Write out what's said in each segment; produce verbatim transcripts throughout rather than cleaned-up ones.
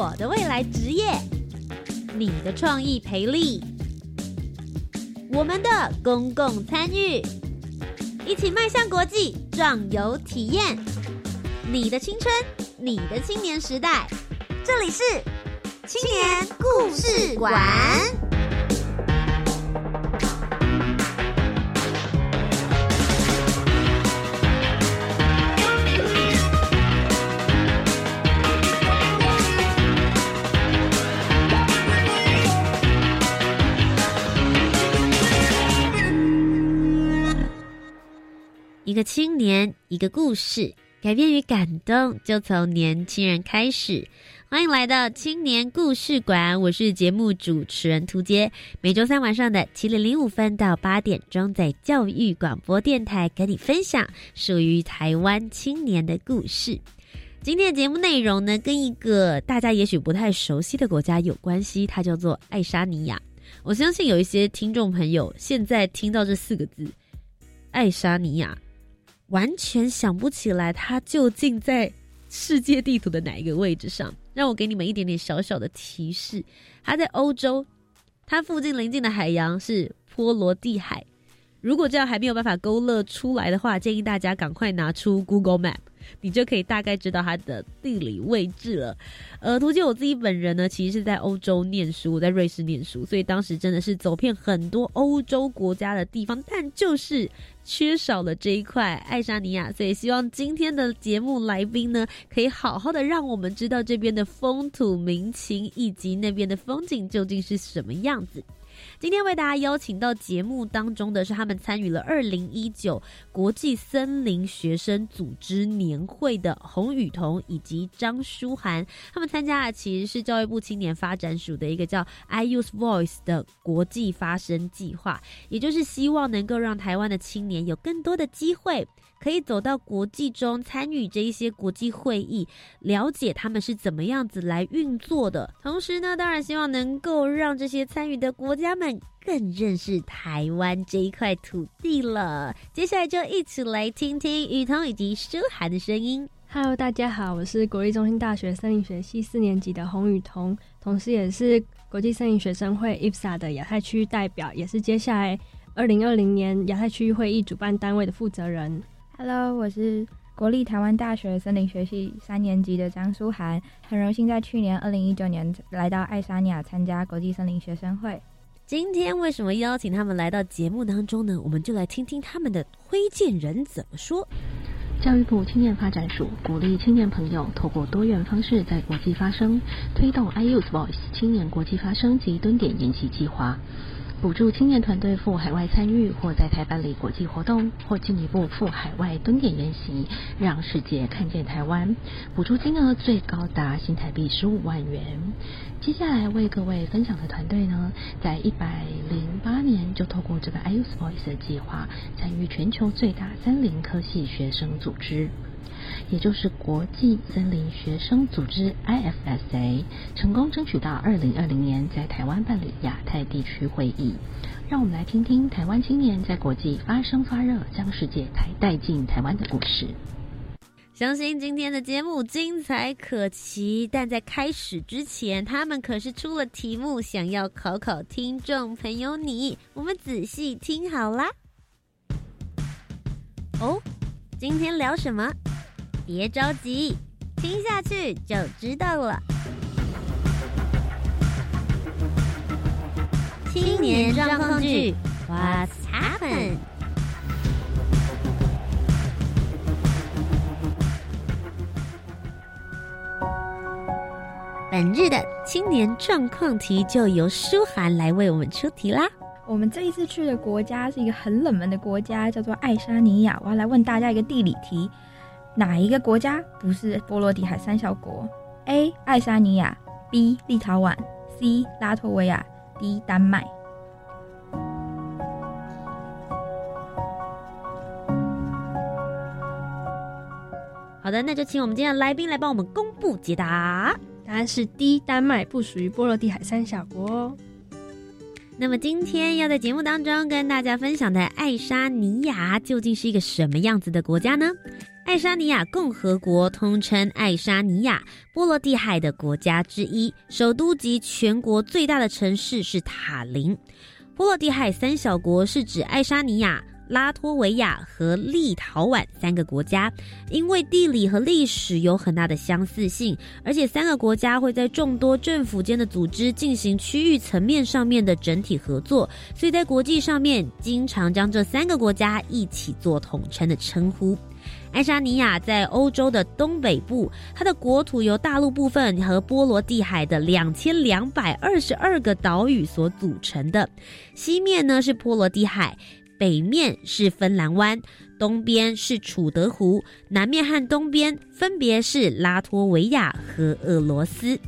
我的未来职业，你的创意培力，我们的公共参与，一起迈向国际，壮游体验。你的青春，你的青年时代，这里是青年故事馆。一个青年，一个故事，改变与感动就从年轻人开始。欢迎来到青年故事馆，我是节目主持人涂洁，每周三晚上的七点零五分到八点钟，在教育广播电台跟你分享属于台湾青年的故事。今天的节目内容呢，跟一个大家也许不太熟悉的国家有关系，它叫做爱沙尼亚。我相信有一些听众朋友现在听到这四个字爱沙尼亚，完全想不起来它究竟在世界地图的哪一个位置上。让我给你们一点点小小的提示，它在欧洲，它附近邻近的海洋是波罗的海。如果这样还没有办法勾勒出来的话，建议大家赶快拿出 Google Map， 你就可以大概知道它的地理位置了。呃，涂洁我自己本人呢，其实是在欧洲念书，我在瑞士念书，所以当时真的是走遍很多欧洲国家的地方，但就是缺少了这一块爱沙尼亚，所以希望今天的节目来宾呢，可以好好的让我们知道这边的风土民情以及那边的风景究竟是什么样子。今天为大家邀请到节目当中的是他们参与了二零一九国际森林学生组织年会的洪瑀彤以及张舒涵，他们参加的其实是教育部青年发展署的一个叫 I U F R O 的国际发声计划，也就是希望能够让台湾的青年有更多的机会可以走到国际中，参与这一些国际会议，了解他们是怎么样子来运作的。同时呢，当然希望能够让这些参与的国家们更认识台湾这一块土地了。接下来就一起来听听瑀彤以及舒涵的声音。Hello， 大家好，我是国立中兴大学森林学系四年级的洪瑀彤，同时也是国际森林学生会 I F S A 的亚太区代表，也是接下来二零二零年亚太区会议主办单位的负责人。Hello， 我是国立台湾大学森林学系三年级的张舒涵，很荣幸在去年二零一九年来到爱沙尼亚参加国际森林学生会。今天为什么邀请他们来到节目当中呢？我们就来听听他们的推荐人怎么说。教育部青年发展署鼓励青年朋友透过多元方式在国际发声，推动 I U's Voice 青年国际发声及蹲点研习计划。补助青年团队赴海外参与，或在台办理国际活动，或进一步赴海外蹲点研习，让世界看见台湾。补助金额最高达新台币十五万元。接下来为各位分享的团队呢，在一百零八年就透过这个 I U's Voice 的计划，参与全球最大森林科系学生组织，也就是国际森林学生组织 I F S A， 成功争取到二零二零年在台湾办理亚太地区会议。让我们来听听台湾青年在国际发声发热，将世界台带进台湾的故事。相信今天的节目精彩可期，但在开始之前，他们可是出了题目想要考考听众朋友你，我们仔细听好啦。哦，今天聊什么？别着急，听下去就知道了。青年状况剧 What's happened？ 本日的青年状况题就由舒涵来为我们出题啦。我们这一次去的国家是一个很冷门的国家，叫做爱沙尼亚。我要来问大家一个地理题，哪一个国家不是波罗的海三小国？ A. 爱沙尼亚， B. 立陶宛， C. 拉脱维亚， D. 丹麦。好的，那就请我们今天的来宾来帮我们公布解答。答案是 D， 丹麦不属于波罗的海三小国哦。那么今天要在节目当中跟大家分享的爱沙尼亚究竟是一个什么样子的国家呢？爱沙尼亚共和国通称爱沙尼亚，波罗的海的国家之一，首都及全国最大的城市是塔林。波罗的海三小国是指爱沙尼亚、拉脱维亚和立陶宛三个国家，因为地理和历史有很大的相似性，而且三个国家会在众多政府间的组织进行区域层面上面的整体合作，所以在国际上面经常将这三个国家一起做统称的称呼。爱沙尼亚在欧洲的东北部，它的国土由大陆部分和波罗的海的两千两百二十二个岛屿所组成的，西面呢是波罗的海，北面是芬兰湾，东边是楚德湖，南面和东边分别是拉脱维亚和俄罗斯。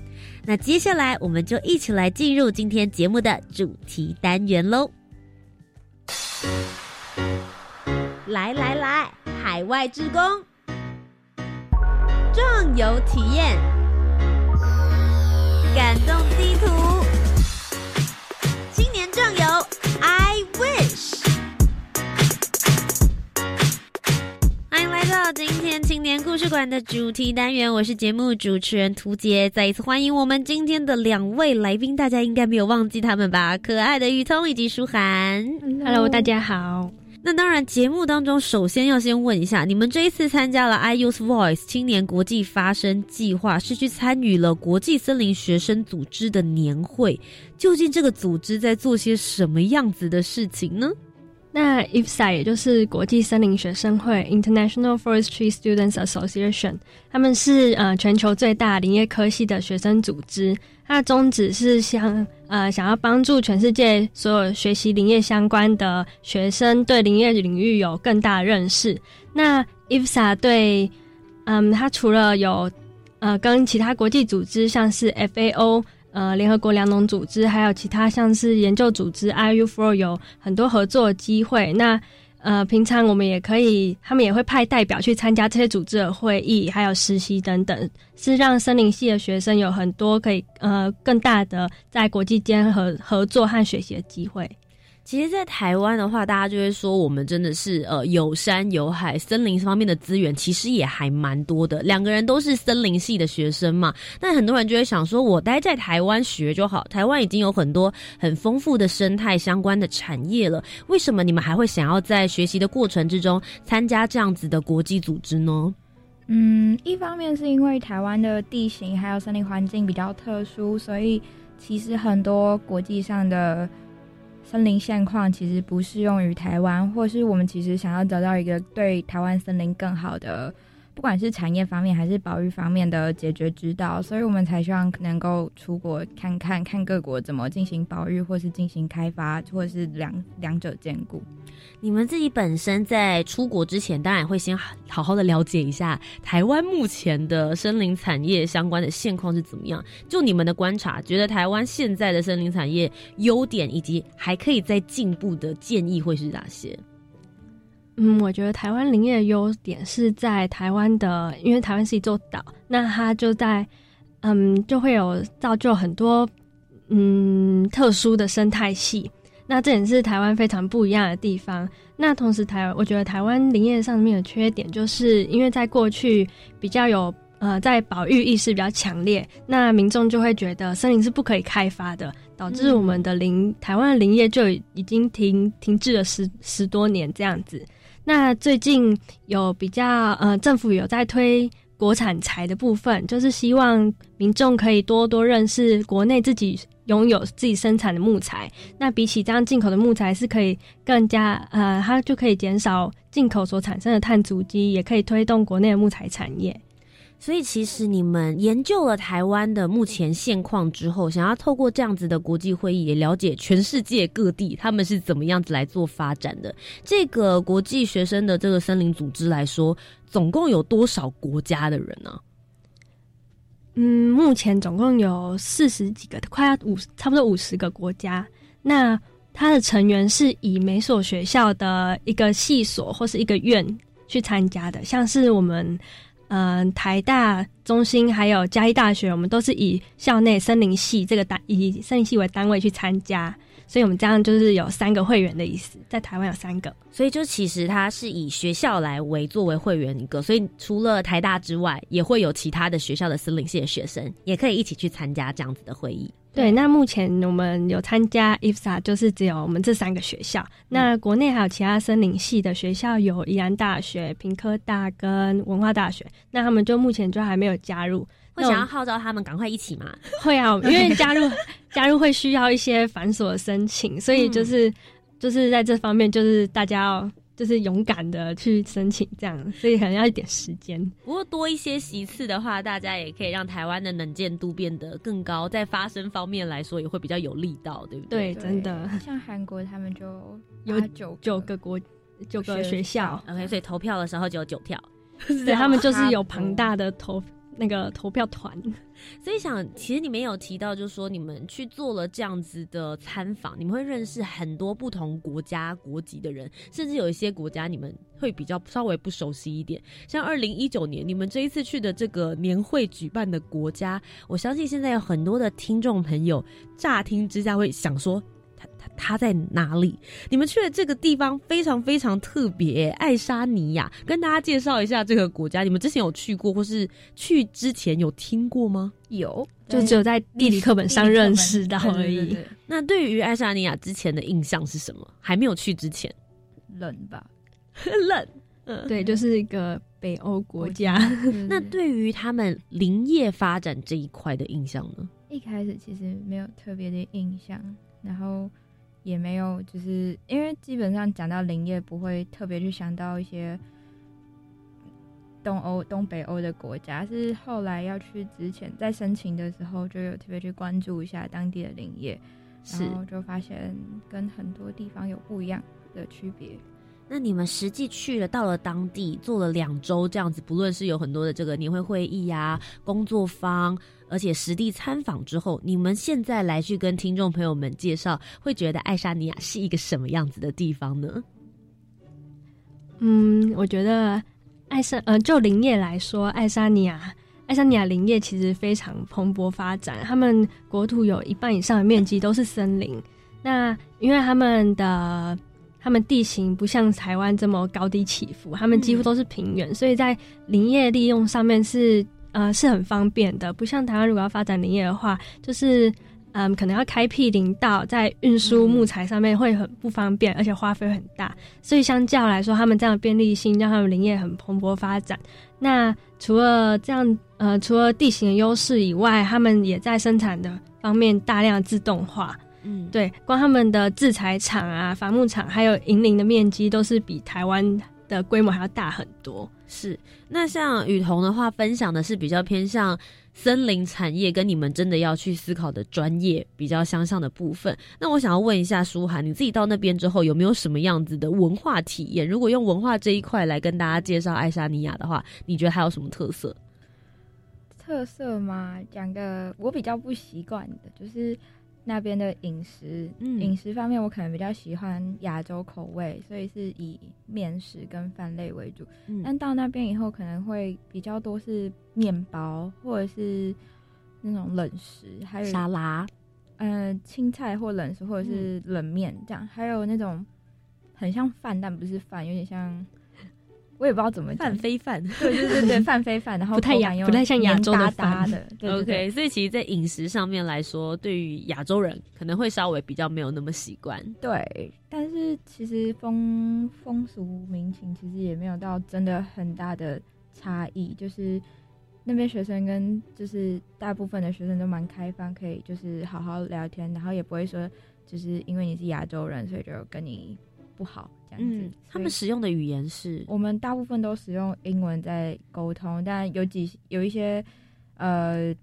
那接下来我们就一起来进入今天节目的主题单元咯。来来来，海外志工壮游体验，感动地图，青年壮游 I wish。今天青年故事馆的主题单元，我是节目主持人涂杰，再一次欢迎我们今天的两位来宾，大家应该没有忘记他们吧，可爱的瑀彤以及舒涵。 Hello， 大家好。那当然节目当中首先要先问一下，你们这一次参加了 I U's Voice 青年国际发声计划，是去参与了国际森林学生组织的年会，究竟这个组织在做些什么样子的事情呢？那 I F S A 也就是国际森林学生会 International Forestry Students Association， 他们是呃全球最大林业科系的学生组织，它的宗旨是想呃想要帮助全世界所有学习林业相关的学生对林业领域有更大的认识。那 I F S A 对嗯它除了有呃跟其他国际组织像是 F A O呃，联合国粮农组织，还有其他像是研究组织 I U F R O 有很多合作机会。那呃，平常我们也可以，他们也会派代表去参加这些组织的会议，还有实习等等，是让森林系的学生有很多可以呃更大的在国际间合合作和学习的机会。其实在台湾的话，大家就会说我们真的是呃有山有海，森林方面的资源其实也还蛮多的，两个人都是森林系的学生嘛，但很多人就会想说我待在台湾学就好，台湾已经有很多很丰富的生态相关的产业了，为什么你们还会想要在学习的过程之中参加这样子的国际组织呢？嗯，一方面是因为台湾的地形还有森林环境比较特殊，所以其实很多国际上的森林现况其实不适用于台湾，或是我们其实想要找到一个对台湾森林更好的，不管是产业方面还是保育方面的解决之道，所以我们才希望能够出国看看，看各国怎么进行保育，或是进行开发，或是两两者兼顾。你们自己本身在出国之前，当然会先好好的了解一下台湾目前的森林产业相关的现况是怎么样。就你们的观察，觉得台湾现在的森林产业优点以及还可以再进步的建议会是哪些？嗯，我觉得台湾林业的优点是在台湾的，因为台湾是一座岛，那它就在，嗯，就会有造就很多嗯特殊的生态系，那这也是台湾非常不一样的地方。那同时台，我觉得台湾林业上面的缺点，就是因为在过去比较有呃在保育意识比较强烈，那民众就会觉得森林是不可以开发的，导致我们的林、嗯、台湾的林业就已经停停滞了十十多年这样子。那最近有比较呃，政府有在推国产材的部分，就是希望民众可以多多认识国内自己拥有自己生产的木材，那比起这样进口的木材是可以更加呃，它就可以减少进口所产生的碳足迹，也可以推动国内的木材产业。所以其实你们研究了台湾的目前现况之后，想要透过这样子的国际会议也了解全世界各地他们是怎么样子来做发展的。这个国际学生的这个森林组织来说，总共有多少国家的人呢、啊？嗯，目前总共有四十几个，快要五，差不多五十个国家。那它的成员是以每所学校的一个系所或是一个院去参加的，像是我们呃、台大、中兴还有嘉义大学，我们都是以校内森林系这个单以森林系为单位去参加，所以我们这样就是有三个会员的意思，在台湾有三个，所以就其实它是以学校来为作为会员一个，所以除了台大之外，也会有其他的学校的森林系的学生也可以一起去参加这样子的会议。对，那目前我们有参加 I F S A 就是只有我们这三个学校，那国内还有其他森林系的学校，有宜兰大学、屏科大跟文化大学，那他们就目前就还没有加入。会想要号召他们赶快一起吗？会啊，因为加入加入会需要一些繁琐的申请，所以就是、嗯、就是在这方面就是大家要就是勇敢的去申请这样，所以可能要一点时间。不过多一些席次的话，大家也可以让台湾的能见度变得更高，在发声方面来说也会比较有力道，对不对？对，真的。像韩国他们就有九九个国九个学校 ，OK， 所以投票的时候只有九票，对，他们就是有庞大的投那个投票团。所以想，其实你们有提到就是说你们去做了这样子的参访，你们会认识很多不同国家国籍的人，甚至有一些国家你们会比较稍微不熟悉一点，像二零一九年你们这一次去的这个年会举办的国家，我相信现在有很多的听众朋友乍听之下会想说他在哪里？你们去的这个地方非常非常特别，爱沙尼亚，跟大家介绍一下这个国家。你们之前有去过，或是去之前有听过吗？有，就只有在地理课本上认识到而已。对对对对，那对于爱沙尼亚之前的印象是什么？还没有去之前，冷吧，冷。嗯，对，就是一个北欧国家。那对于他们林业发展这一块的印象呢？一开始其实没有特别的印象，然后也没有，就是因为基本上讲到林业不会特别去想到一些东欧东北欧的国家，是后来要去之前在申请的时候就有特别去关注一下当地的林业，然后就发现跟很多地方有不一样的区别。那你们实际去了到了当地做了两周这样子，不论是有很多的这个年会会议啊、工作坊，而且实地参访之后，你们现在来去跟听众朋友们介绍，会觉得爱沙尼亚是一个什么样子的地方呢？嗯，我觉得爱沙呃，就林业来说，爱沙尼亚爱沙尼亚林业其实非常蓬勃发展，他们国土有一半以上的面积都是森林。那因为他们的他们地形不像台湾这么高低起伏，他们几乎都是平原，嗯、所以在林业利用上面是。呃，是很方便的，不像台湾如果要发展林业的话，就是嗯，可能要开辟林道，在运输木材上面会很不方便，而且花费很大。所以相较来说，他们这样的便利性让他们林业很蓬勃发展。那除了这样，呃，除了地形的优势以外，他们也在生产的方面大量自动化。嗯，对，光他们的制材厂啊、伐木厂，还有营林的面积都是比台湾的规模还要大很多。是，那像瑀彤的话分享的是比较偏向森林产业跟你们真的要去思考的专业比较相像的部分，那我想要问一下舒涵，你自己到那边之后有没有什么样子的文化体验？如果用文化这一块来跟大家介绍爱沙尼亚的话，你觉得还有什么特色？特色吗？讲个我比较不习惯的，就是那边的饮食，嗯、饮食方面我可能比较喜欢亚洲口味，所以是以面食跟饭类为主，嗯、但到那边以后可能会比较多是面包或者是那种冷食，还有沙拉，呃、青菜或冷食或者是冷面这样，嗯、还有那种很像饭但不是饭，有点像我也不知道怎么讲，饭非饭，对对对对，饭非饭，然后不太亚，不太像亚洲的饭的。对对对 OK， 所以其实，在饮食上面来说，对于亚洲人可能会稍微比较没有那么习惯。对，但是其实风风俗民情其实也没有到真的很大的差异，就是那边学生跟就是大部分的学生都蛮开放，可以就是好好聊天，然后也不会说就是因为你是亚洲人，所以就跟你不好这样子。嗯，他们使用的语言是我们大部分都使用英文在沟通，但有几有一些呃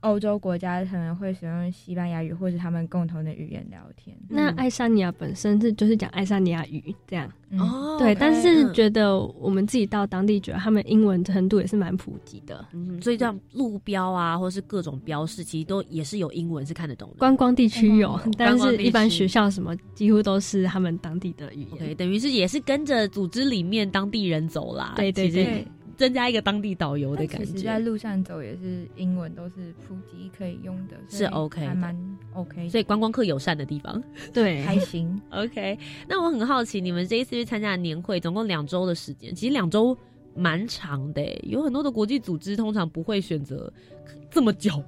欧洲国家可能会使用西班牙语或者他们共同的语言聊天。那爱沙尼亚本身是就是讲爱沙尼亚语这样，嗯哦、对，okay， 但是觉得我们自己到当地觉得他们英文程度也是蛮普及的，嗯，所以这样路标啊或是各种标示其实都也是有英文是看得懂的。观光地区有，嗯、但是一般学校什么几乎都是他们当地的语言。okay， 等于是也是跟着组织里面当地人走啦。对对对，增加一个当地导游的感觉。其实在路上走也是英文都是普及可以用的，是 OK 还蛮 OK， 所以观光客友善的地方，对，还行。OK， 那我很好奇，你们这一次去参加的年会总共两周的时间，其实两周蛮长的，有很多的国际组织通常不会选择这么久，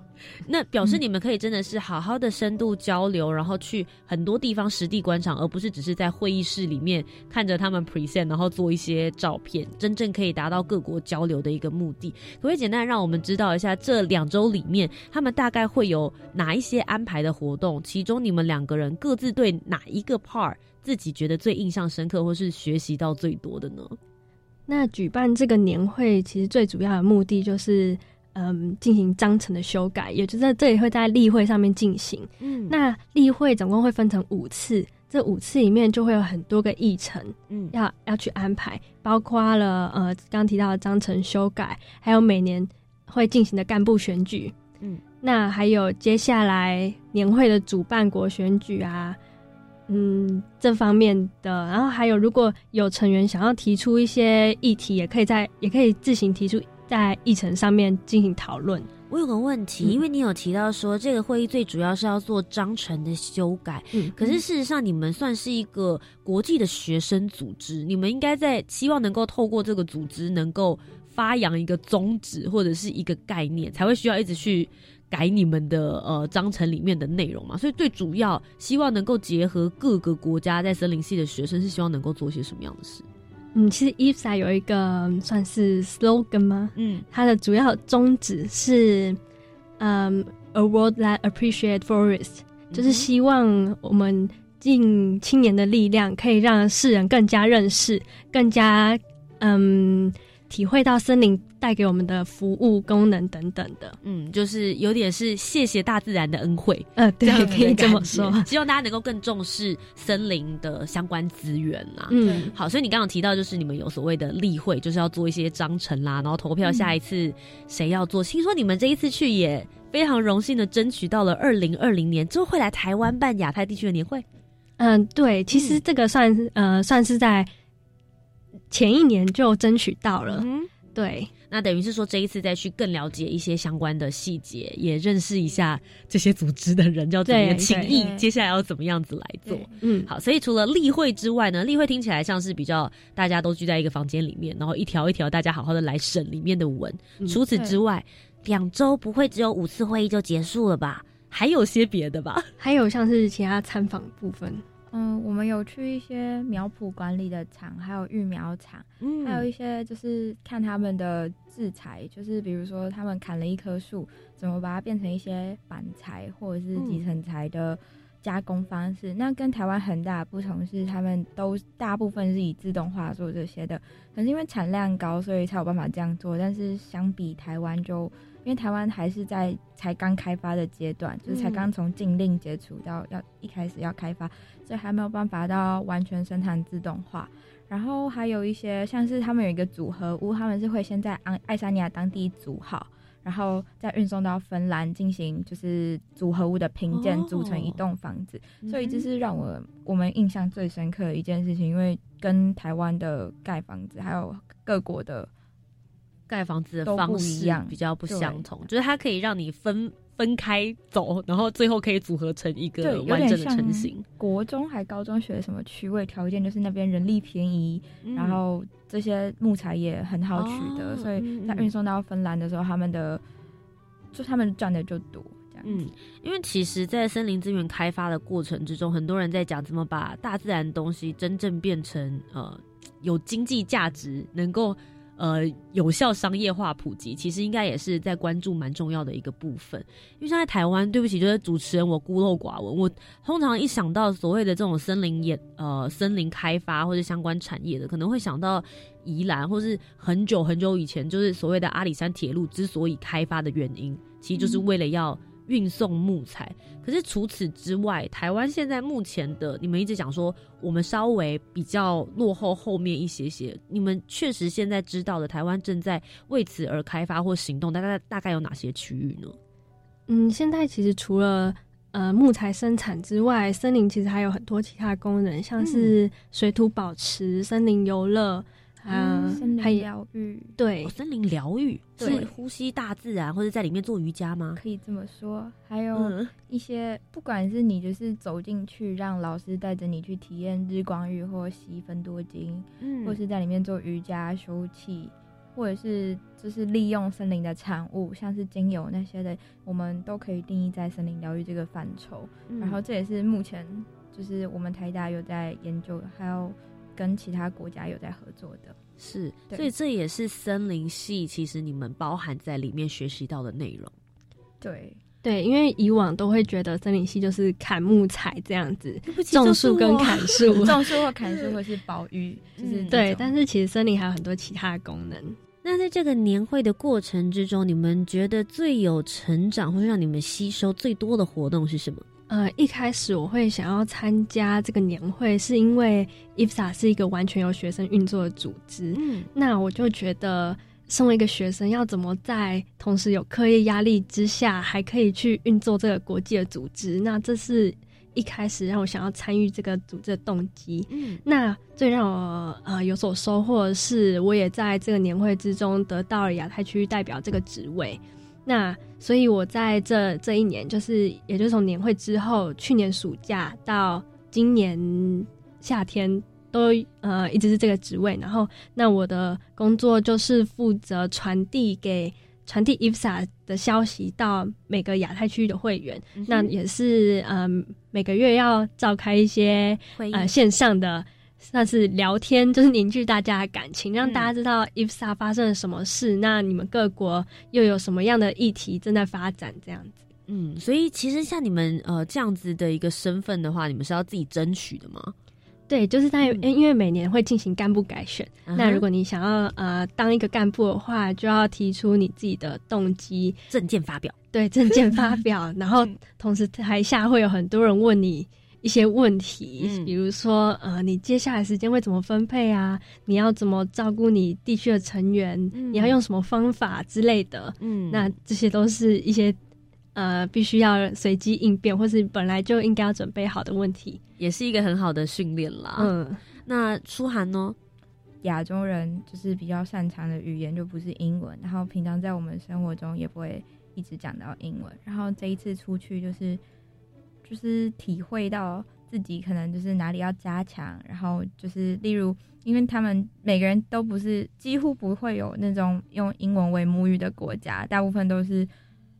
那表示你们可以真的是好好的深度交流、嗯、然后去很多地方实地观察，而不是只是在会议室里面看着他们 present 然后做一些照片，真正可以达到各国交流的一个目的。可不可以简单让我们知道一下这两周里面他们大概会有哪一些安排的活动，其中你们两个人各自对哪一个 part 自己觉得最印象深刻或是学习到最多的呢？那举办这个年会其实最主要的目的就是嗯，进行章程的修改，也就是这里会在例会上面进行、嗯、那例会总共会分成五次，这五次里面就会有很多个议程、嗯、要, 要去安排，包括了呃刚刚提到的章程修改，还有每年会进行的干部选举、嗯、那还有接下来年会的主办国选举啊，嗯，这方面的，然后还有如果有成员想要提出一些议题，也可以在也可以自行提出在议程上面进行讨论。我有个问题、嗯、因为你有提到说这个会议最主要是要做章程的修改、嗯、可是事实上你们算是一个国际的学生组织，你们应该在希望能够透过这个组织能够发扬一个宗旨或者是一个概念，才会需要一直去改你们的呃章程里面的内容嘛，所以最主要希望能够结合各个国家在森林系的学生是希望能够做些什么样的事？嗯，其实 I F S A 有一个算是 slogan 吗？嗯，它的主要宗旨是嗯 A world that appreciate forest， 就是希望我们尽青年的力量，可以让世人更加认识，更加嗯。体会到森林带给我们的服务功能等等的，嗯，就是有点是谢谢大自然的恩惠，呃，对，可以这么说。希望大家能够更重视森林的相关资源啦。嗯，好，所以你刚刚提到就是你们有所谓的例会，就是要做一些章程啦，然后投票下一次谁要做。嗯、听说你们这一次去也非常荣幸的争取到了二零二零年之后会来台湾办亚太地区的年会。嗯，对，其实这个算、嗯、呃算是在。前一年就争取到了、嗯、对，那等于是说这一次再去更了解一些相关的细节，也认识一下这些组织的人要怎么样情谊，接下来要怎么样子来做。嗯，好，所以除了例会之外呢，例会听起来像是比较大家都聚在一个房间里面，然后一条一条大家好好的来审里面的文、嗯、除此之外两周不会只有五次会议就结束了吧？还有些别的吧？还有像是其他参访部分，嗯，我们有去一些苗圃管理的厂，还有育苗厂、嗯、还有一些就是看他们的制材，就是比如说他们砍了一棵树怎么把它变成一些板材或者是集成材的加工方式、嗯、那跟台湾很大的不同是他们都大部分是以自动化做这些的，可是因为产量高所以才有办法这样做，但是相比台湾就因为台湾还是在才刚开发的阶段，就是才刚从禁令解除到要一开始要开发，所以还没有办法到完全生产自动化。然后还有一些像是他们有一个组合屋，他们是会先在爱沙尼亚当地组好，然后再运送到芬兰进行就是组合屋的评鉴，组成一栋房子、哦、所以这是让我我们印象最深刻的一件事情，因为跟台湾的盖房子还有各国的盖房子的方式比较不相同，就是它可以让你分分开走，然后最后可以组合成一个完整的成型。国中还高中学什么区位条件，就是那边人力便宜、嗯、然后这些木材也很好取得、哦、所以在运送到芬兰的时候、嗯、他们的就他们赚的就多。嗯，因为其实在森林资源开发的过程之中，很多人在讲怎么把大自然的东西真正变成呃有经济价值，能够呃，有效商业化普及，其实应该也是在关注蛮重要的一个部分。因为像在台湾，对不起，就是主持人我孤陋寡闻，我通常一想到所谓的这种森林也呃森林开发或者相关产业的，可能会想到宜兰，或是很久很久以前，就是所谓的阿里山铁路之所以开发的原因，其实就是为了要运送木材。可是除此之外，台湾现在目前的，你们一直讲说我们稍微比较落后后面一些些，你们确实现在知道的台湾正在为此而开发或行动，大概大概有哪些区域呢？嗯，现在其实除了呃木材生产之外，森林其实还有很多其他功能，像是水土保持、森林游乐，它还疗愈，对，森林疗愈是呼吸大自然，或者在里面做瑜伽吗？可以这么说。还有一些，不管是你就是走进去，让老师带着你去体验日光浴或洗芬多精，嗯，或是在里面做瑜伽休憩，或者是就是利用森林的产物，像是精油那些的，我们都可以定义在森林疗愈这个范畴，嗯。然后这也是目前就是我们台大有在研究，还有跟其他国家有在合作的。是，所以这也是森林系其实你们包含在里面学习到的内容。对对，因为以往都会觉得森林系就是砍木材这样子，种树跟砍树，种树或砍树或是保育，就是对。但是其实森林还有很多其他功能。那在这个年会的过程之中，你们觉得最有成长或是让你们吸收最多的活动是什么？呃，一开始我会想要参加这个年会，是因为 I F S A 是一个完全由学生运作的组织，嗯，那我就觉得身为一个学生要怎么在同时有课业压力之下还可以去运作这个国际的组织，那这是一开始让我想要参与这个组织的动机，嗯。那最让我呃有所收获的是，我也在这个年会之中得到了亚太区域代表这个职位。那所以我在这这一年，就是也就是从年会之后，去年暑假到今年夏天都呃一直是这个职位。然后那我的工作就是负责传递给传递 I F S A 的消息到每个亚太区域的会员，嗯，那也是呃每个月要召开一些呃线上的算是聊天，就是凝聚大家的感情，让大家知道 I F S A 发生了什么事，嗯，那你们各国又有什么样的议题正在发展这样子。嗯，所以其实像你们呃这样子的一个身份的话，你们是要自己争取的吗？对，就是在，嗯，因为每年会进行干部改选，嗯，那如果你想要呃当一个干部的话，就要提出你自己的动机，政见发表，对，政见发表然后同时台下会有很多人问你一些问题，比如说呃，你接下来时间会怎么分配啊？你要怎么照顾你地区的成员，嗯？你要用什么方法之类的？嗯，那这些都是一些呃，必须要随机应变，或是本来就应该要准备好的问题，也是一个很好的训练啦。嗯，那舒涵呢？亚洲人就是比较擅长的语言就不是英文，然后平常在我们生活中也不会一直讲到英文，然后这一次出去就是。就是体会到自己可能就是哪里要加强，然后就是例如因为他们每个人都不是几乎不会有那种用英文为母语的国家，大部分都是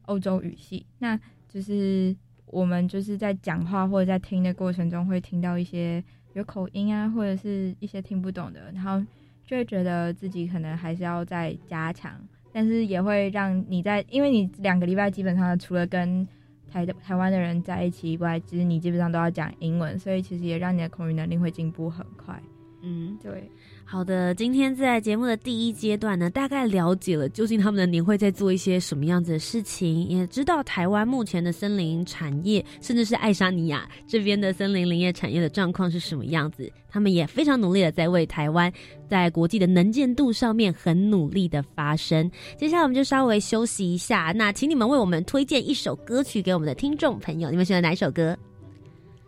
欧洲语系，那就是我们就是在讲话或者在听的过程中会听到一些有口音啊或者是一些听不懂的，然后就会觉得自己可能还是要再加强，但是也会让你在因为你两个礼拜基本上除了跟台台湾的人在一起以外，其实你基本上都要讲英文，所以其实也让你的口语能力会进步很快。嗯，对。好的，今天在节目的第一阶段呢，大概了解了究竟他们的年会在做一些什么样子的事情，也知道台湾目前的森林产业，甚至是爱沙尼亚这边的森林林业产业的状况是什么样子。他们也非常努力的在为台湾在国际的能见度上面很努力的发声。接下来我们就稍微休息一下，那请你们为我们推荐一首歌曲给我们的听众朋友，你们选了哪一首歌？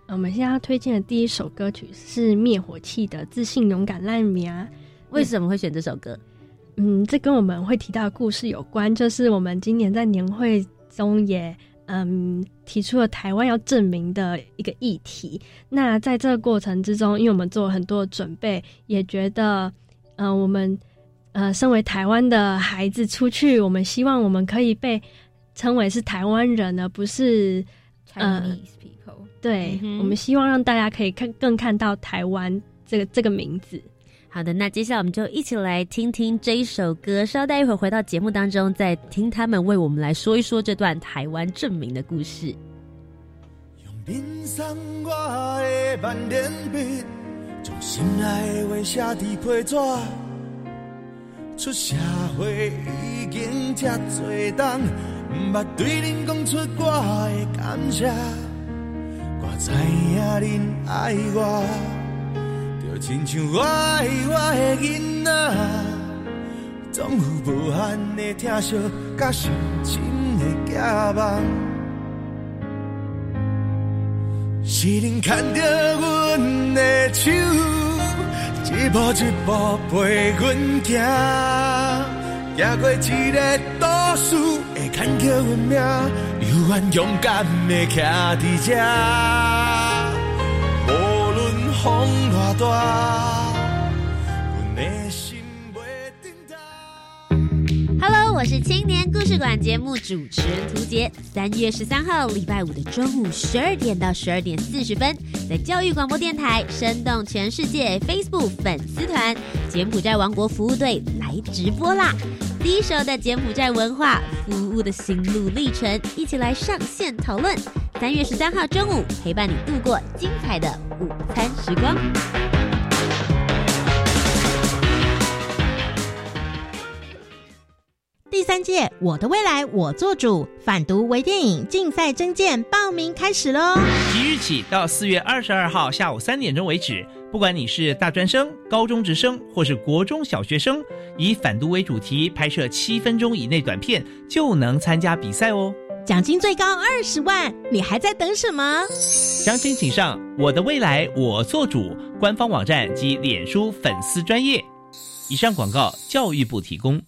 我们现在要推荐的第一首歌曲是灭火器的《自信勇敢烂命》。为什么会选这首歌？嗯，这跟我们会提到的故事有关，就是我们今年在年会中也嗯提出了台湾要证明的一个议题。那在这个过程之中，因为我们做了很多的准备，也觉得呃我们呃身为台湾的孩子出去，我们希望我们可以被称为是台湾人，而不是 Chinese people、呃。对、嗯、我们希望让大家可以看更看到台湾这个这个名字。好的，那接下来我们就一起来听听这一首歌，稍待一会儿回到节目当中，再听他们为我们来说一说这段台湾证明的故事。用冰山我的万年笔，从心爱画下地皮纸，出社会已经这多冬，毋捌对恁讲出我的感谢，我知影恁爱我，亲像我爱我的囡仔，总有无限的疼惜，甲深情的寄望。是恁牵着阮的手，一步一步陪阮行，行过一个都市会牵叫阮名，犹原勇敢的徛伫这。无论风偌大，阮的心袂停当。Hello， 我是青年故事馆节目主持人涂杰。三月十三号礼拜五的中午十二点到十二点四十分。在教育广播电台生动全世界 Facebook 粉丝团柬埔寨王国服务队来直播啦，第一手的柬埔寨文化服务的心路历程，一起来上线讨论。三月十三号中午陪伴你度过精彩的午餐时光。第三届我的未来我做主反毒微电影竞赛征件报名开始咯，即日起到四月二十二号下午三点钟为止，不管你是大专生、高中职生或是国中小学生，以反毒为主题拍摄七分钟以内短片就能参加比赛哦，奖金最高二十万，你还在等什么？详情请上我的未来我做主官方网站及脸书粉丝专页。以上广告教育部提供。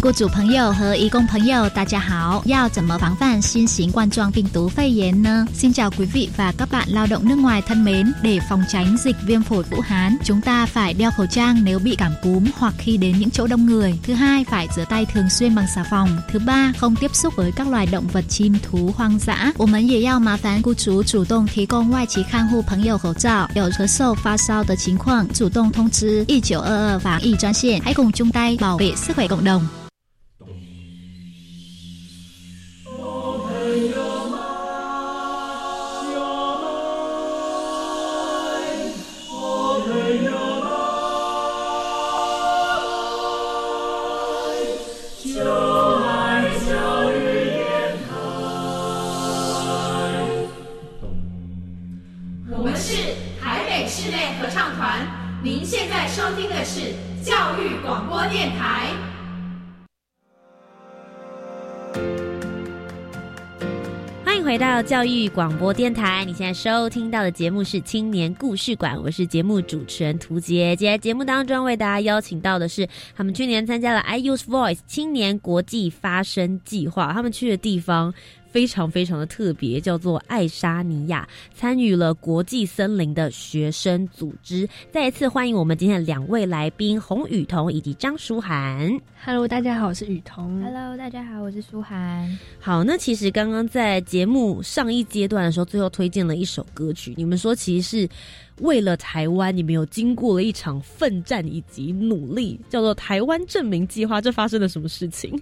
雇主朋友和移工朋友大家好，要怎么防范新型冠状病毒肺炎呢？Xin chào quý vị và các bạn lao động nước ngoài thân mến, để phòng tránh dịch viêm phổi Vũ Hán, chúng ta phải đeo khẩu trang nếu bị cảm cúm hoặc khi đến những chỗ đông người. Thứ hai, phải rửa tay thường xuyên bằng xà phòng. Thứ ba, không tiếp xúc với các loài động vật chim thú hoang dã. 我们也要麻烦雇主主动提供外籍看护朋友口罩，有咳嗽发烧的情况主动通知一九二二防疫专线，hãy cùng chung tay bảo vệ sức khỏe cộng đồng。回到教育广播电台，你现在收听到的节目是青年故事馆，我是节目主持人涂杰。今天节目当中为大家邀请到的是他们去年参加了 I U F R O 青年国际发声计划，他们去的地方非常非常的特别，叫做爱沙尼亚，参与了国际森林的学生组织。再一次欢迎我们今天的两位来宾洪瑀彤以及张舒涵。 Hello 大家好，我是瑀彤。 Hello 大家好，我是舒涵。好，那其实刚刚在节目上一阶段的时候最后推荐了一首歌曲，你们说其实是为了台湾，你们有经过了一场奋战以及努力，叫做台湾证明计划，这发生了什么事情？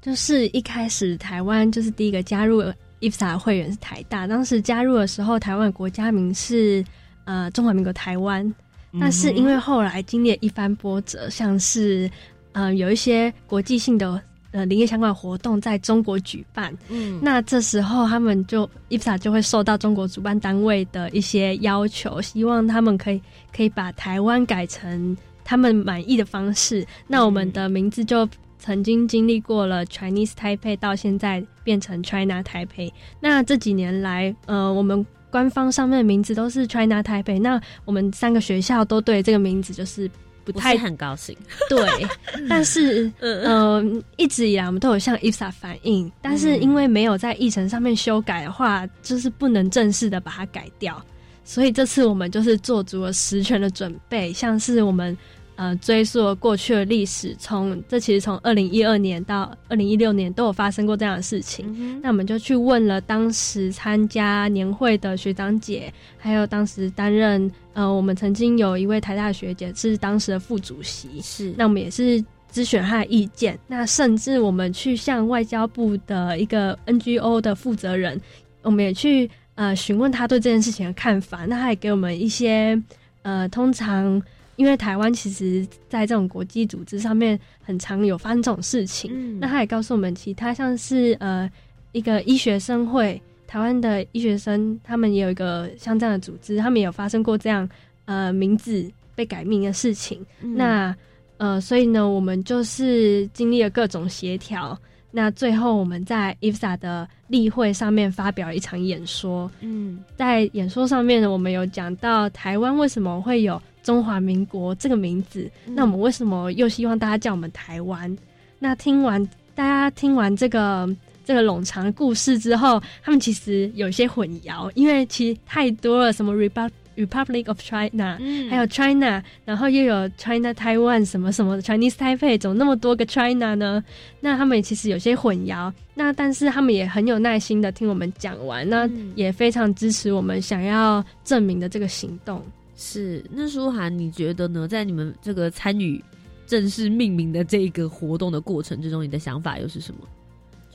就是一开始台湾就是第一个加入 I F S A 的会员是台大，当时加入的时候台湾的国家名是呃中华民国台湾，但是因为后来经历了一番波折，像是呃有一些国际性的呃林业相关的活动在中国举办，嗯，那这时候他们就 I F S A 就会受到中国主办单位的一些要求，希望他们可以可以把台湾改成他们满意的方式，那我们的名字就曾经经历过了 Chinese Taipei 到现在变成 China Taipei。 那这几年来呃，我们官方上面的名字都是 China Taipei， 那我们三个学校都对这个名字就是不太不是很高兴，对但是呃，一直以来我们都有向 I F S A 反映，但是因为没有在议程上面修改的话就是不能正式的把它改掉，所以这次我们就是做足了十全的准备，像是我们呃，追溯了过去的历史，从这其实从二零一二年到二零一六年都有发生过这样的事情，嗯，那我们就去问了当时参加年会的学长姐，还有当时担任呃，我们曾经有一位台大学姐是当时的副主席，是，那我们也是咨询她的意见，那甚至我们去向外交部的一个 N G O 的负责人，我们也去呃询问她对这件事情的看法，那她也给我们一些呃，通常因为台湾其实在这种国际组织上面很常有发生这种事情，嗯，那他也告诉我们其他像是呃一个医学生会，台湾的医学生他们也有一个像这样的组织，他们也有发生过这样呃名字被改名的事情，嗯，那呃所以呢我们就是经历了各种协调，那最后我们在 I F S A 的例会上面发表了一场演说，嗯，在演说上面呢我们有讲到台湾为什么会有中华民国这个名字，嗯，那我们为什么又希望大家叫我们台湾？那听完大家听完这个这个冗长的故事之后，他们其实有些混淆，因为其实太多了，什么 Republic Republic of China，嗯，还有 China， 然后又有 China Taiwan 什么什么 Chinese Taipei， 怎么那么多个 China 呢？那他们其实有些混淆，那但是他们也很有耐心的听我们讲完，那也非常支持我们想要证明的这个行动。是，那舒涵你觉得呢？在你们这个参与正式命名的这一个活动的过程之中，你的想法又是什么？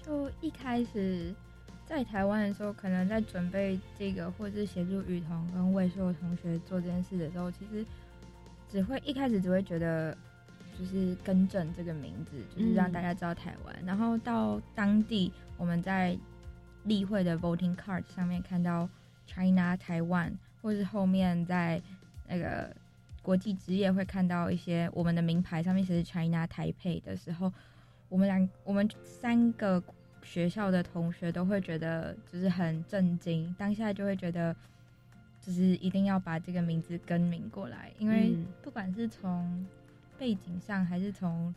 就一开始在台湾的时候，可能在准备这个或是协助瑀彤跟魏硕同学做这件事的时候，其实只会一开始只会觉得就是更正这个名字，就是让大家知道台湾，嗯，然后到当地我们在例会的 voting card 上面看到 China 台湾，或是后面在那个国际职业会看到一些我们的名牌上面写是 China 台北的时候，我们两我们三个学校的同学都会觉得就是很震惊，当下就会觉得就是一定要把这个名字更名过来，因为不管是从背景上还是从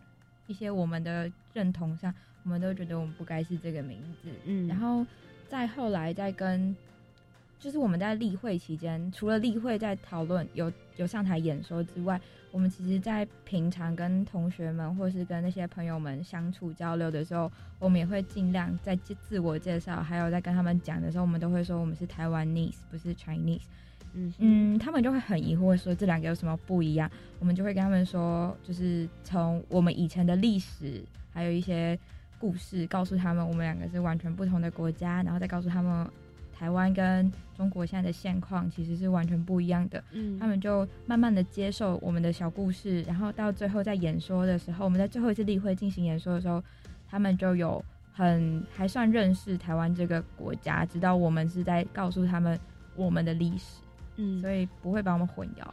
一些我们的认同上，我们都觉得我们不该是这个名字，嗯，然后再后来再跟就是我们在例会期间，除了例会在讨论有有上台演说之外，我们其实在平常跟同学们或是跟那些朋友们相处交流的时候，我们也会尽量在自我介绍还有在跟他们讲的时候，我们都会说我们是台湾 Nice 不是 Chinese， 嗯, 嗯他们就会很疑惑说这两个有什么不一样，我们就会跟他们说就是从我们以前的历史还有一些故事告诉他们我们两个是完全不同的国家，然后再告诉他们台湾跟中国现在的现况其实是完全不一样的，嗯，他们就慢慢的接受我们的小故事，然后到最后在演说的时候，我们在最后一次例会进行演说的时候，他们就有很还算认识台湾这个国家，知道我们是在告诉他们我们的历史，嗯，所以不会把我们混淆。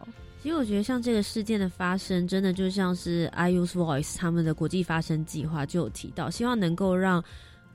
其实我觉得像这个事件的发生真的就像是 I U F R O 他们的国际发声计划就有提到，希望能够让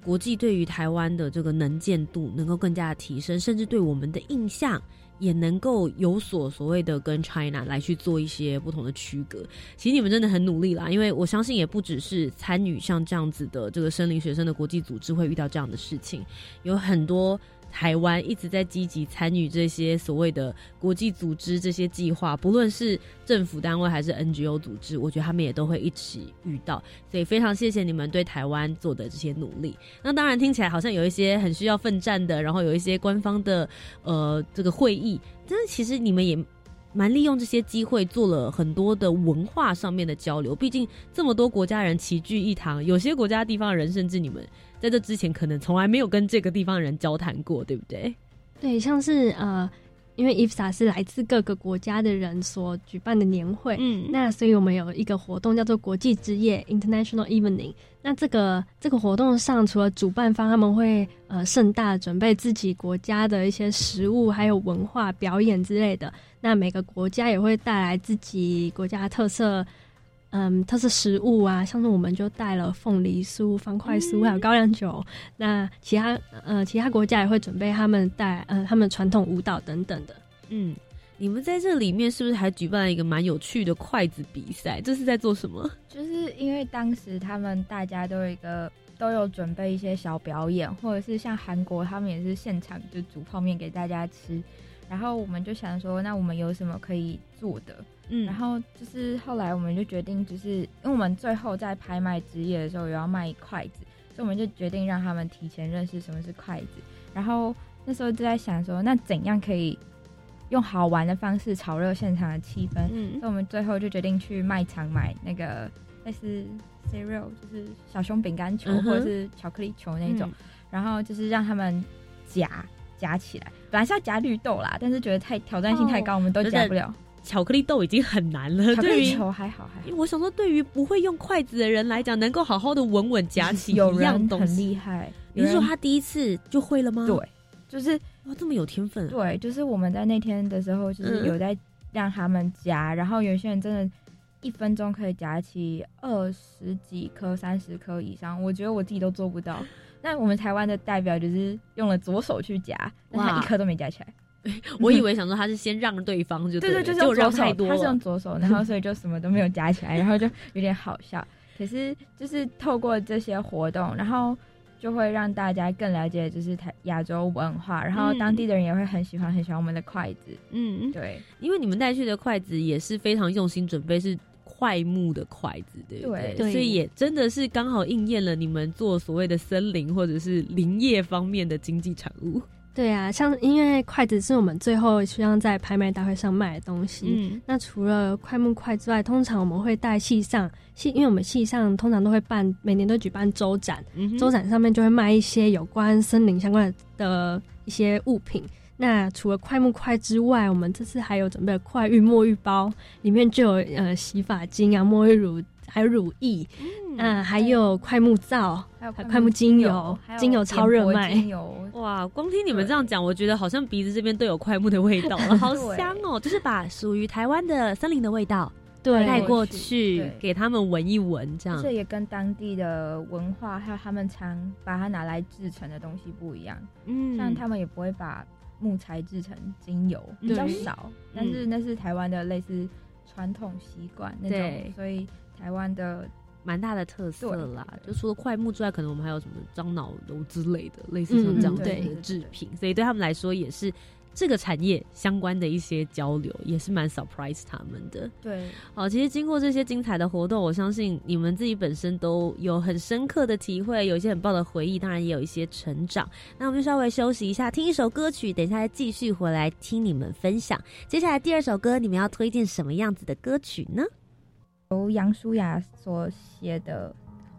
国际对于台湾的这个能见度能够更加的提升，甚至对我们的印象也能够有所所谓的跟 China 来去做一些不同的区隔。其实你们真的很努力啦，因为我相信也不只是参与像这样子的这个生理学生的国际组织会遇到这样的事情，有很多台湾一直在积极参与这些所谓的国际组织这些计划，不论是政府单位还是 N G O 组织，我觉得他们也都会一起遇到，所以非常谢谢你们对台湾做的这些努力。那当然听起来好像有一些很需要奋战的，然后有一些官方的呃这个会议，但是其实你们也蛮利用这些机会做了很多的文化上面的交流，毕竟这么多国家人齐聚一堂，有些国家地方人甚至你们在这之前可能从来没有跟这个地方人交谈过，对不对？对，像是呃，因为 I F S A 是来自各个国家的人所举办的年会，嗯，那所以我们有一个活动叫做国际之夜 International Evening， 那这个这个活动上除了主办方他们会呃盛大准备自己国家的一些食物还有文化表演之类的，那每个国家也会带来自己国家的特色嗯，特色食物啊，像是我们就带了凤梨酥、方块酥还有高粱酒，嗯，那其他呃其他国家也会准备他们带呃他们传统舞蹈等等的。嗯，你们在这里面是不是还举办了一个蛮有趣的筷子比赛？这是在做什么？就是因为当时他们大家都有一个都有准备一些小表演，或者是像韩国他们也是现场就煮泡面给大家吃，然后我们就想说那我们有什么可以做的，嗯，然后就是后来我们就决定，就是因为我们最后在拍卖职业的时候也要卖筷子，所以我们就决定让他们提前认识什么是筷子，然后那时候就在想说那怎样可以用好玩的方式炒热现场的气氛，嗯，所以我们最后就决定去卖场买那个类似 cereal 就是小熊饼干球，嗯，或者是巧克力球那种，嗯，然后就是让他们夹夹起来，本来是要夹绿豆啦，但是觉得太挑战性太高，哦，我们都夹不了。巧克力豆已经很难了，巧克力球还好还好。我想说，对于不会用筷子的人来讲，能够好好的稳稳夹起一样东西，有人很厉害。你是说他第一次就会了吗？对，就是哇，这么有天分，啊。对，就是我们在那天的时候，就是有在让他们夹，嗯，然后有些人真的，一分钟可以夹起二十几颗、三十颗以上，我觉得我自己都做不到。那我们台湾的代表就是用了左手去夹，但他一颗都没夹起来。我以为想说他是先让对方就对了，对对，就是用左手，他是用左手，然后所以就什么都没有夹起来，然后就有点好笑。可是就是透过这些活动，然后就会让大家更了解就是亚洲文化，然后当地的人也会很喜欢很喜欢我们的筷子。嗯，对，因为你们带去的筷子也是非常用心准备，是桧木的筷子，对不对？对，所以也真的是刚好应验了你们做所谓的森林或者是林业方面的经济产物。对啊，像因为筷子是我们最后像在拍卖大会上卖的东西，嗯，那除了桧木筷之外，通常我们会带系上，系因为我们系上通常都会办，每年都举办州展，嗯，州展上面就会卖一些有关森林相关的一些物品。那除了桧木筷之外，我们这次还有准备了桧浴沐浴包，里面就有呃洗发精啊、沐浴乳，还有乳液，嗯，啊，还有桧木皂，还有桧木精油，精油超热卖。哇，光听你们这样讲，我觉得好像鼻子这边都有桧木的味道了，好香哦！就是把属于台湾的森林的味道带过去，给他们闻一闻，这样。这也跟当地的文化还有他们常把它拿来制成的东西不一样。嗯，像他们也不会把木材制成精油，比较少，但是那是台湾的类似传统习惯那种，所以台湾的蛮大的特色啦。就除了桧木之外，可能我们还有什么樟脑油之类的，类似像这样的制品，嗯，所以对他们来说也是这个产业相关的一些交流，也是蛮 surprise 他们的。对，好，其实经过这些精彩的活动，我相信你们自己本身都有很深刻的体会，有一些很棒的回忆，当然也有一些成长。那我们就稍微休息一下，听一首歌曲，等一下再继续回来听你们分享。接下来第二首歌，你们要推荐什么样子的歌曲呢？由杨舒雅所写的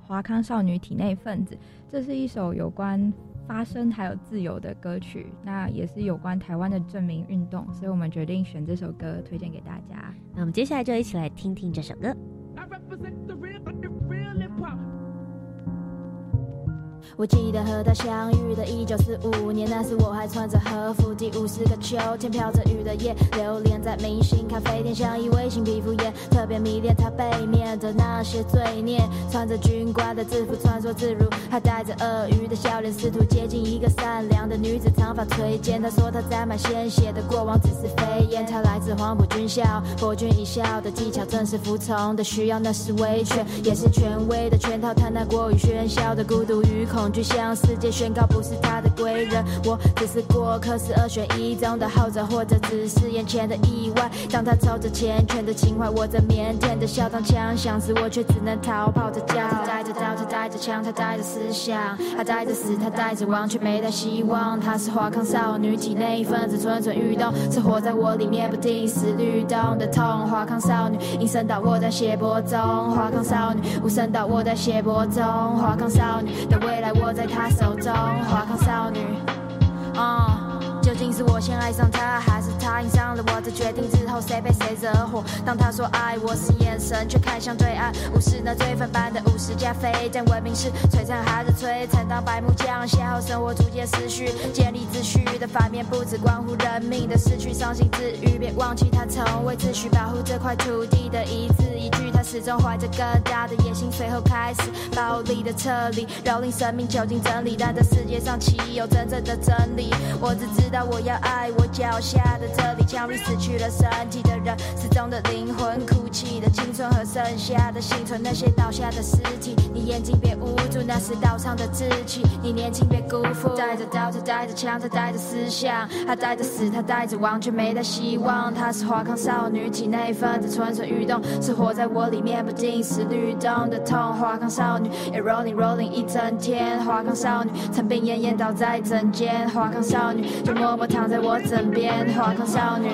《华康少女体内分子》，这是一首有关发声还有自由的歌曲，那也是有关台湾的正名运动，所以我们决定选这首歌推荐给大家。那我们接下来就一起来听听这首歌。我记得和他相遇的一九四五年，那时我还穿着和服，第五十个秋天飘着雨的夜，流连在明星咖啡店，相依为情，皮肤也特别迷恋他背面的那些罪孽，穿着军官的制服穿梭自如，还带着鳄鱼的笑脸，试图接近一个善良的女子，长发垂肩，她说她沾满鲜血的过往只是飞烟，她来自黄埔军校，博君一笑的技巧正是服从的需要，那是威权也是权威的圈套，贪婪过于喧嚣的孤独与恐惧，向世界宣告不是他的归人，我只是过客，是二选一中的后者，或者只是眼前的意外。当他抽着缱绻的情怀，握着腼腆的笑，当枪响时我却只能逃跑着叫。他带着刀，他带着枪，他带着思想，他带着死，他带着亡，却没带希望。她是华康少女体内分子，蠢蠢欲动，是活在我里面不定时律动的痛。华康少女应声倒卧在血泊中，华康少女无声倒卧在血泊中，华康少女的未来握在她手中，华康少女，嗯，究竟是我先爱上她，还是她爱上了我？这决定之后，谁被谁惹火？当她说爱我时，眼神却看向对岸，无视那罪犯般的五十加飞但文明是璀璨还是摧残？当白木匠邂逅生活，逐渐失序，建立秩序的反面不只关乎人命的失去，伤心之余，别忘记她从未自诩保护这块土地的一字一句，她始终怀着更大的野心，随后开始暴力的撤离，蹂躏生命，囚禁真理，但这世界上岂有真正的真理？我只知。到我要爱我脚下的这里，枪毙死去了身体的人，失踪的灵魂，哭泣的青春和剩下的幸存，那些倒下的尸体，你眼睛别捂住，那是岛上的志气，你年轻别辜负。带着刀，他带着枪，他带着思想，他带着死，他带着亡，却没带希望。她是华康少女体内分子，蠢蠢欲动，是活在我里面不定时律动的痛。华康少女也 rolling rolling 一整天，华康少女曾病恹恹倒在枕间，华康少女默默躺在我枕边，华康少女，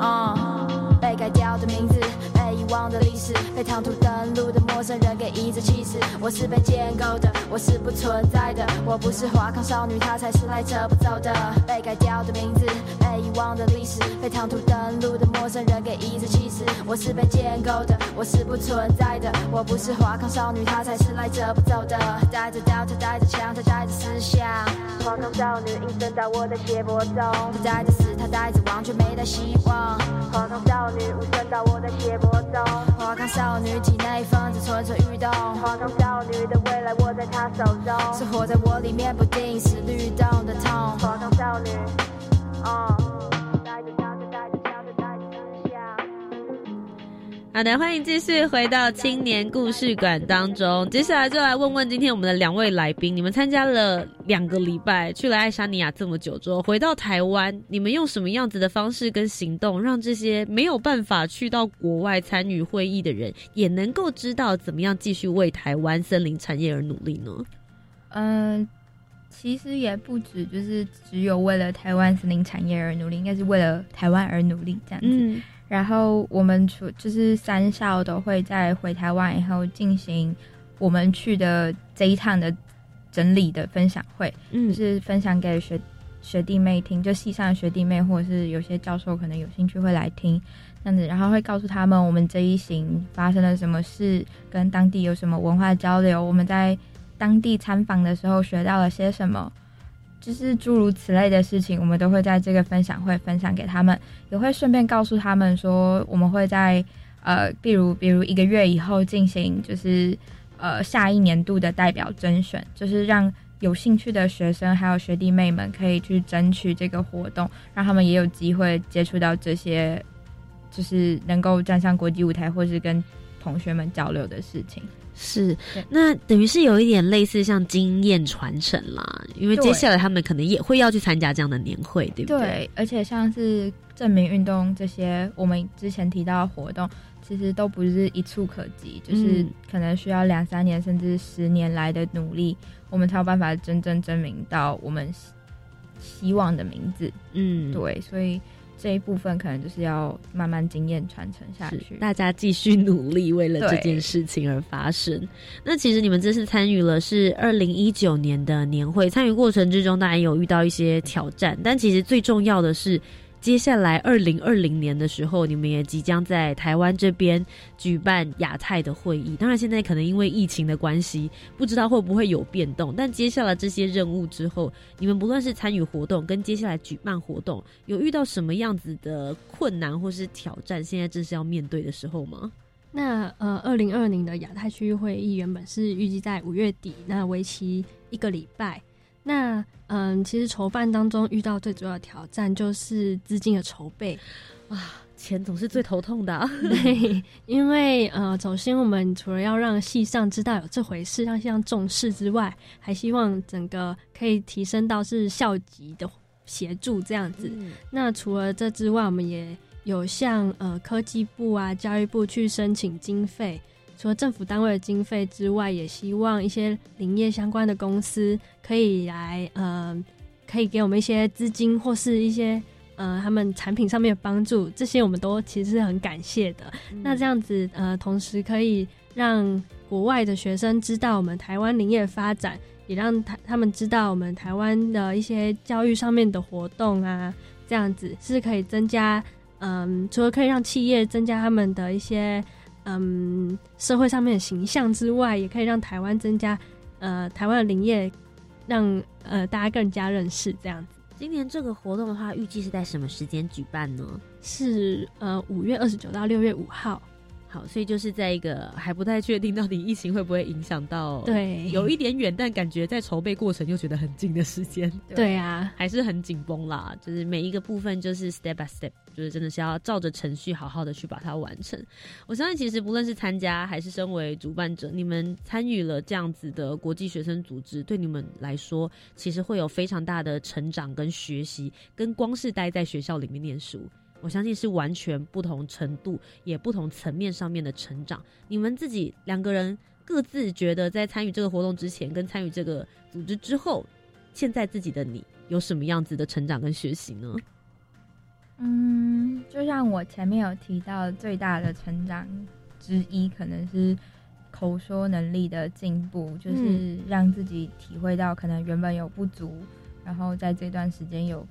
嗯，被改掉的名字，被遗忘的历史，被唐突登陆的陌生人给颐指气使。我是被建构的，我是不存在的，我不是华康少女，她才是来者不走的。被改掉的名字，被遗忘的历史，被唐突登陆的陌生人给颐指气使。我是被建构的，我是不存在的，我不是华康少女，她才是来者不走的。带着刀，她带着枪，她带着思想。华康少女应声倒卧在血泊中，她带着死，她带着亡，却没带希望。华康少女无声倒卧在血泊中，华康少女体内分子蠢蠢欲动，华康少女的未来握在她手中，是活在我里面不定时律动的痛。华康少女。好的，欢迎继续回到青年故事馆当中。接下来就来问问今天我们的两位来宾，你们参加了两个礼拜，去了爱沙尼亚这么久之后，回到台湾，你们用什么样子的方式跟行动，让这些没有办法去到国外参与会议的人，也能够知道怎么样继续为台湾森林产业而努力呢？嗯、呃，其实也不止，就是只有为了台湾森林产业而努力，应该是为了台湾而努力这样子。嗯，然后我们就是三校都会在回台湾以后进行我们去的这一趟的整理的分享会，嗯，就是分享给学学弟妹听，就系上学弟妹或者是有些教授可能有兴趣会来听这样子，然后会告诉他们我们这一行发生了什么事，跟当地有什么文化交流，我们在当地参访的时候学到了些什么，就是诸如此类的事情，我们都会在这个分享会分享给他们，也会顺便告诉他们说，我们会在呃，比如比如一个月以后进行，就是呃下一年度的代表甄选，就是让有兴趣的学生还有学弟妹们可以去争取这个活动，让他们也有机会接触到这些，就是能够站上国际舞台或是跟同学们交流的事情。是，那等于是有一点类似像经验传承啦，因为接下来他们可能也会要去参加这样的年会，对不对？对，而且像是证明运动这些我们之前提到的活动其实都不是一蹴可及，就是可能需要两三年甚至十年来的努力，我们才有办法真正证明到我们希望的名字。嗯，对，所以这一部分可能就是要慢慢经验传承下去，大家继续努力为了这件事情而发生。那其实你们这次参与了是二零一九年的年会，参与过程之中当然有遇到一些挑战，但其实最重要的是接下来二零二零年的时候，你们也即将在台湾这边举办亚太的会议，当然现在可能因为疫情的关系不知道会不会有变动，但接下来这些任务之后，你们不论是参与活动跟接下来举办活动有遇到什么样子的困难或是挑战，现在正是要面对的时候吗？那呃二零二零的亚太区域会议原本是预计在五月底，那为期一个礼拜。那嗯，其实筹办当中遇到最主要的挑战就是资金的筹备，哇，钱总是最头痛的、啊。对，因为呃，首先我们除了要让系上知道有这回事，让系上重视之外，还希望整个可以提升到是校级的协助这样子。嗯、那除了这之外，我们也有向呃科技部啊、教育部去申请经费。除了政府单位的经费之外，也希望一些林业相关的公司可以来呃，可以给我们一些资金或是一些呃他们产品上面的帮助，这些我们都其实是很感谢的、嗯、那这样子呃，同时可以让国外的学生知道我们台湾林业的发展，也让他们知道我们台湾的一些教育上面的活动啊，这样子是可以增加嗯、呃，除了可以让企业增加他们的一些嗯，社会上面的形象之外，也可以让台湾增加呃台湾的林业，让呃大家更加认识这样子。今年这个活动的话，预计是在什么时间举办呢？是呃五月二十九到六月五号。好，所以就是在一个还不太确定到底疫情会不会影响到，对，有一点远，但感觉在筹备过程又觉得很近的时间。对啊，还是很紧绷啦，就是每一个部分就是 step by step， 就是真的是要照着程序好好的去把它完成。我相信其实不论是参加还是身为主办者，你们参与了这样子的国际学生组织，对你们来说其实会有非常大的成长跟学习，跟光是待在学校里面念书，我相信是完全不同程度也不同层面上面的成长。你们自己两个人各自觉得在参与这个活动之前跟参与这个组织之后，现在自己的你有什么样子的成长跟学习呢？嗯，就像我前面有提到，最大的成长之一可能是口说能力的进步，就是让自己体会到可能原本有不足，然后在这段时间有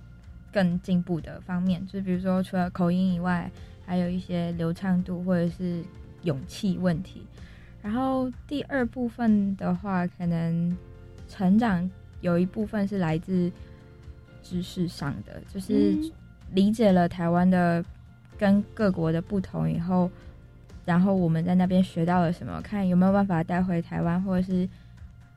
更进步的方面，就是比如说除了口音以外，还有一些流畅度或者是勇气问题。然后第二部分的话，可能成长有一部分是来自知识上的，就是理解了台湾的跟各国的不同以后，然后我们在那边学到了什么，看有没有办法带回台湾，或者是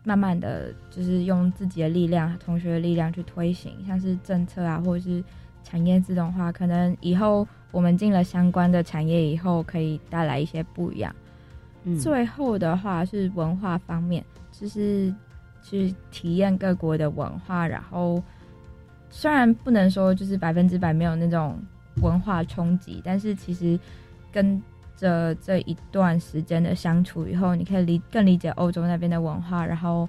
慢慢的就是用自己的力量同学的力量去推行，像是政策啊或者是产业自动化，可能以后我们进了相关的产业以后可以带来一些不一样。嗯、最后的话是文化方面，就是去体验各国的文化，然后虽然不能说就是百分之百没有那种文化冲击，但是其实跟着这一段时间的相处以后，你可以理更理解欧洲那边的文化，然后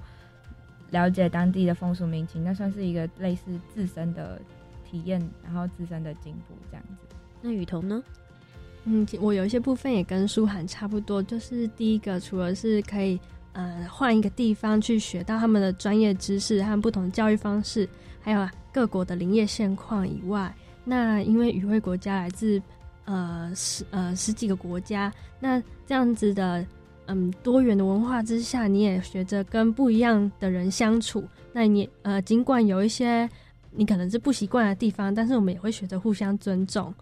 了解当地的风俗民情，那算是一个类似自身的体验，然后自身的进步这样子。那瑀彤呢？嗯，我有一些部分也跟舒涵差不多，就是第一个除了是可以呃换一个地方去学到他们的专业知识和不同教育方式，还有各国的林业现况以外，那因为与会国家来自呃十呃十几个国家，那这样子的嗯多元的文化之下，你也学着跟不一样的人相处，那你呃尽管有一些你可能是不习惯的地方，但是我们也会学着互相尊重。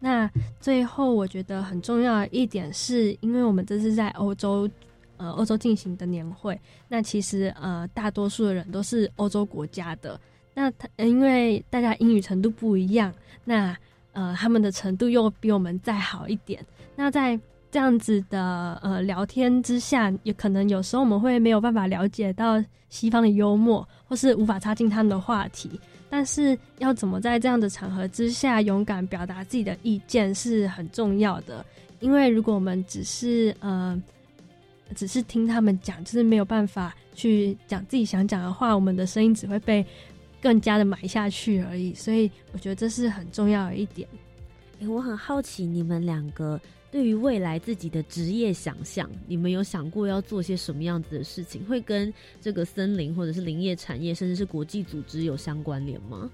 那最后我觉得很重要的一点是，因为我们这是在欧洲呃欧洲进行的年会，那其实呃大多数的人都是欧洲国家的，那因为大家英语程度不一样，那呃他们的程度又比我们再好一点，那在这样子的呃聊天之下，也可能有时候我们会没有办法了解到西方的幽默，或是无法插进他们的话题，但是要怎么在这样的场合之下勇敢表达自己的意见是很重要的，因为如果我们只是呃只是听他们讲，就是没有办法去讲自己想讲的话，我们的声音只会被更加的埋下去而已，所以我觉得这是很重要的一点。欸，我很好奇你们两个对于未来自己的职业想象，你们有想过要做些什么样子的事情，会跟这个森林或者是林业产业甚至是国际组织有相关联吗？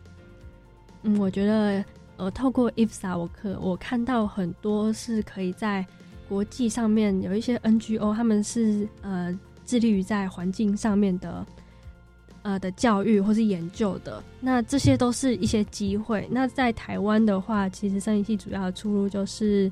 嗯，我觉得呃，透过 I F S A 我, 可我看到很多是可以在国际上面有一些 N G O， 他们是呃致力于在环境上面的呃的教育或是研究的，那这些都是一些机会。那在台湾的话，其实森林系主要的出路就是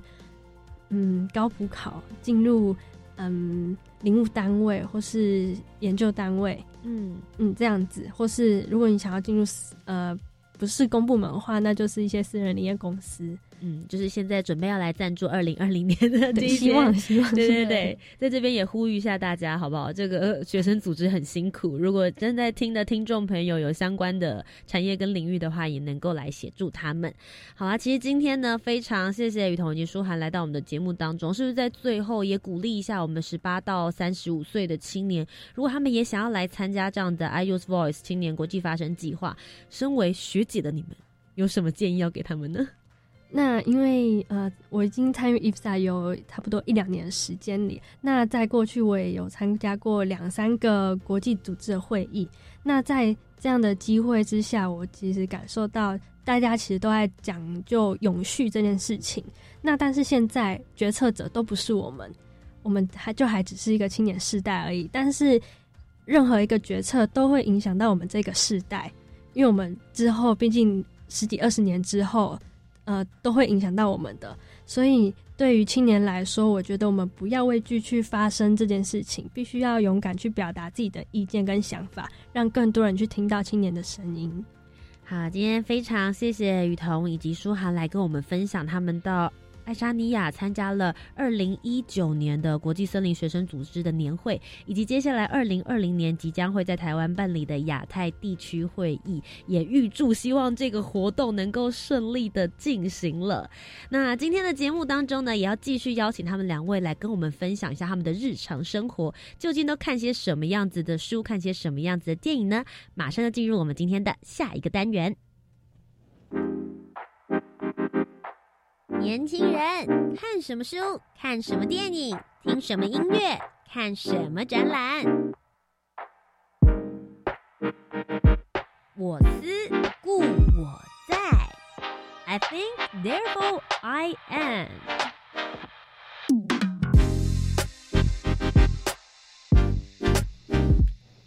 嗯，高普考进入嗯林务单位或是研究单位，嗯嗯这样子，或是如果你想要进入呃不是公部门的话，那就是一些私人林业公司。嗯，就是现在准备要来赞助二零二零年的这一希望，希望对对对，在这边也呼吁一下大家，好不好？这个学生组织很辛苦，如果正在听的听众朋友有相关的产业跟领域的话，也能够来协助他们。好啊，其实今天呢，非常谢谢瑀彤以及舒涵来到我们的节目当中，是不是在最后也鼓励一下我们十八到三十五岁的青年，如果他们也想要来参加这样的 I U S Voice 青年国际发声计划，身为学姐的你们有什么建议要给他们呢？那因为呃，我已经参与 I F S A 有差不多一两年的时间里，那在过去我也有参加过两三个国际组织的会议，那在这样的机会之下，我其实感受到大家其实都在讲究永续这件事情，那但是现在决策者都不是我们，我们还就还只是一个青年世代而已，但是任何一个决策都会影响到我们这个世代，因为我们之后毕竟十几二十年之后呃，都会影响到我们的，所以对于青年来说，我觉得我们不要畏惧去发声这件事情，必须要勇敢去表达自己的意见跟想法，让更多人去听到青年的声音。好，今天非常谢谢瑀彤以及舒涵来跟我们分享他们到爱沙尼亚参加了二零一九年的国际森林学生组织的年会，以及接下来二零二零年即将会在台湾办理的亚太地区会议，也预祝希望这个活动能够顺利的进行了。那今天的节目当中呢，也要继续邀请他们两位来跟我们分享一下他们的日常生活，究竟都看些什么样子的书，看些什么样子的电影呢？马上就进入我们今天的下一个单元。年轻人看什么书，看什么电影，听什么音乐，看什么展览？我思故我在 I think, therefore I am。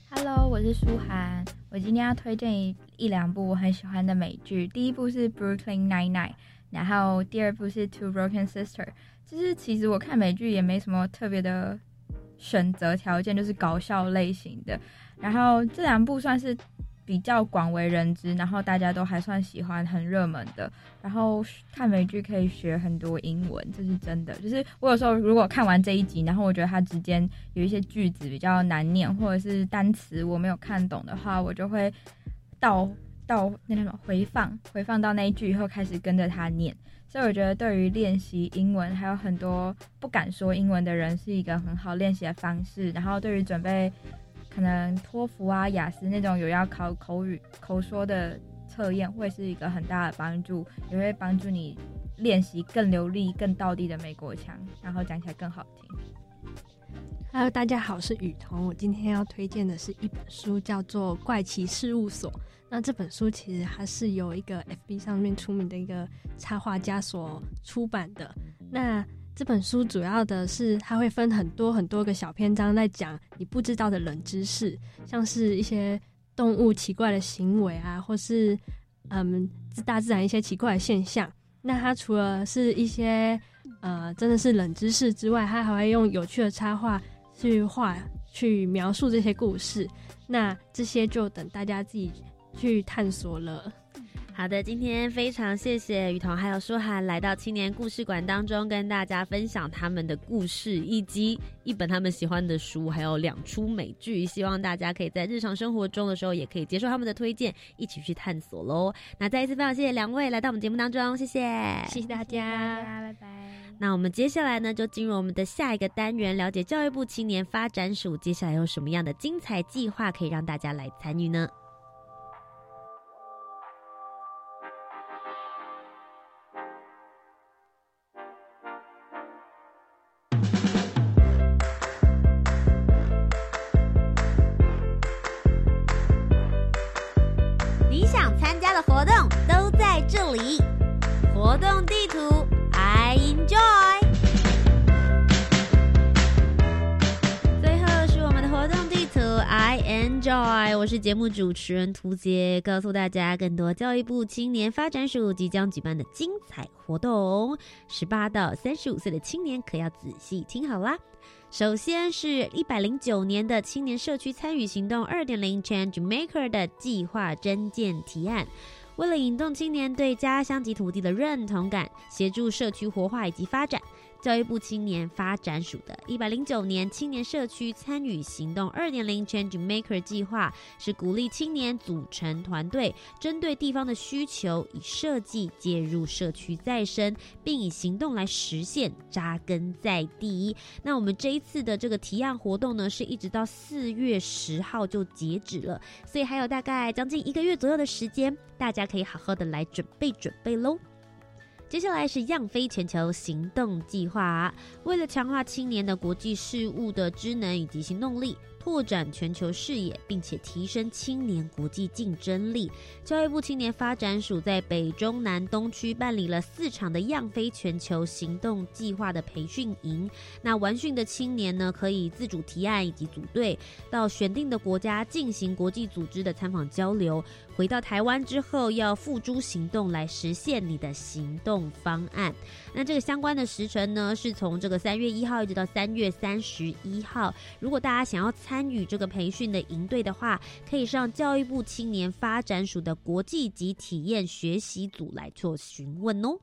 Hello， 我是舒涵，我今天要推荐 一, 一两部我很喜欢的美剧。第一部是 Brooklyn Nine-Nine，然后第二部是 Two Broken Sisters。 就是其实我看美剧也没什么特别的选择条件，就是搞笑类型的，然后这两部算是比较广为人知，然后大家都还算喜欢，很热门的。然后看美剧可以学很多英文，这是真的。就是我有时候如果看完这一集，然后我觉得它之间有一些句子比较难念，或者是单词我没有看懂的话，我就会倒倒那什么回放，回放到那一句以后开始跟着它念。所以我觉得对于练习英文，还有很多不敢说英文的人，是一个很好练习的方式。然后对于准备可能托福啊、雅思那种有要考口语口说的测验，会是一个很大的帮助，也会帮助你练习更流利、更道地的美国腔，然后讲起来更好听。Hello， 大家好，我是瑀彤。我今天要推荐的是一本书，叫做《怪奇事务所》。那这本书其实它是由一个 F B 上面出名的一个插画家所出版的。那这本书主要的是它会分很多很多个小篇章在讲你不知道的冷知识，像是一些动物奇怪的行为啊，或是嗯大自然一些奇怪的现象。那它除了是一些呃真的是冷知识之外，它还会用有趣的插画去画去描述这些故事。那这些就等大家自己去探索了。好的，今天非常谢谢瑀彤还有舒涵来到青年故事馆当中，跟大家分享他们的故事以及一本他们喜欢的书，还有两出美剧，希望大家可以在日常生活中的时候也可以接受他们的推荐，一起去探索咯。那再一次非常谢谢两位来到我们节目当中，谢谢谢谢大家，谢谢大家，拜拜。那我们接下来呢就进入我们的下一个单元，了解教育部青年发展署接下来有什么样的精彩计划可以让大家来参与呢？我是节目主持人涂杰，告诉大家更多教育部青年发展署即将举办的精彩活动，十八到三十五岁的青年可要仔细听好啦。首先是一百零九年的青年社区参与行动 二点零 Change Maker 的计划征件提案，为了引动青年对家乡及土地的认同感，协助社区活化以及发展，教育部青年发展署的一百零九年青年社区参与行动 二点零 Change Maker 计划，是鼓励青年组成团队，针对地方的需求，以设计介入社区再生，并以行动来实现扎根在地。那我们这一次的这个提案活动呢，是一直到四月十号就截止了，所以还有大概将近一个月左右的时间，大家可以好好的来准备准备咯。接下来是样飞全球行动计划，为了强化青年的国际事务的知能以及行动力，拓展全球视野，并且提升青年国际竞争力，教育部青年发展署在北中南东区办理了四场的样飞全球行动计划的培训营。那完训的青年呢，可以自主提案以及组队到选定的国家进行国际组织的参访交流，回到台湾之后要付诸行动来实现你的行动方案。那这个相关的时程呢，是从这个三月一号一直到三月三十一号。如果大家想要参与这个培训的营队的话，可以上教育部青年发展署的国际及体验学习组来做询问哦。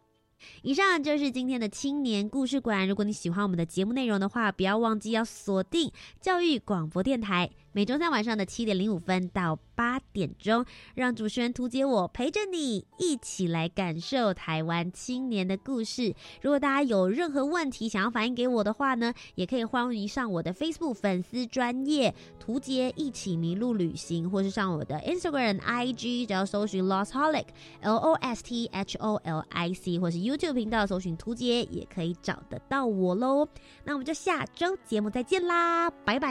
以上就是今天的青年故事馆，如果你喜欢我们的节目内容的话，不要忘记要锁定教育广播电台每周三晚上的七点零五分到八点钟，让主持人涂杰我陪着你一起来感受台湾青年的故事。如果大家有任何问题想要反映给我的话呢，也可以欢迎上我的 Facebook 粉丝专页涂杰一起迷路旅行，或是上我的 Instagram I G 只要搜寻 Lostholic L O S T H O L I C， 或是 YouTube 频道搜寻涂杰也可以找得到我咯。那我们就下周节目再见啦，拜拜。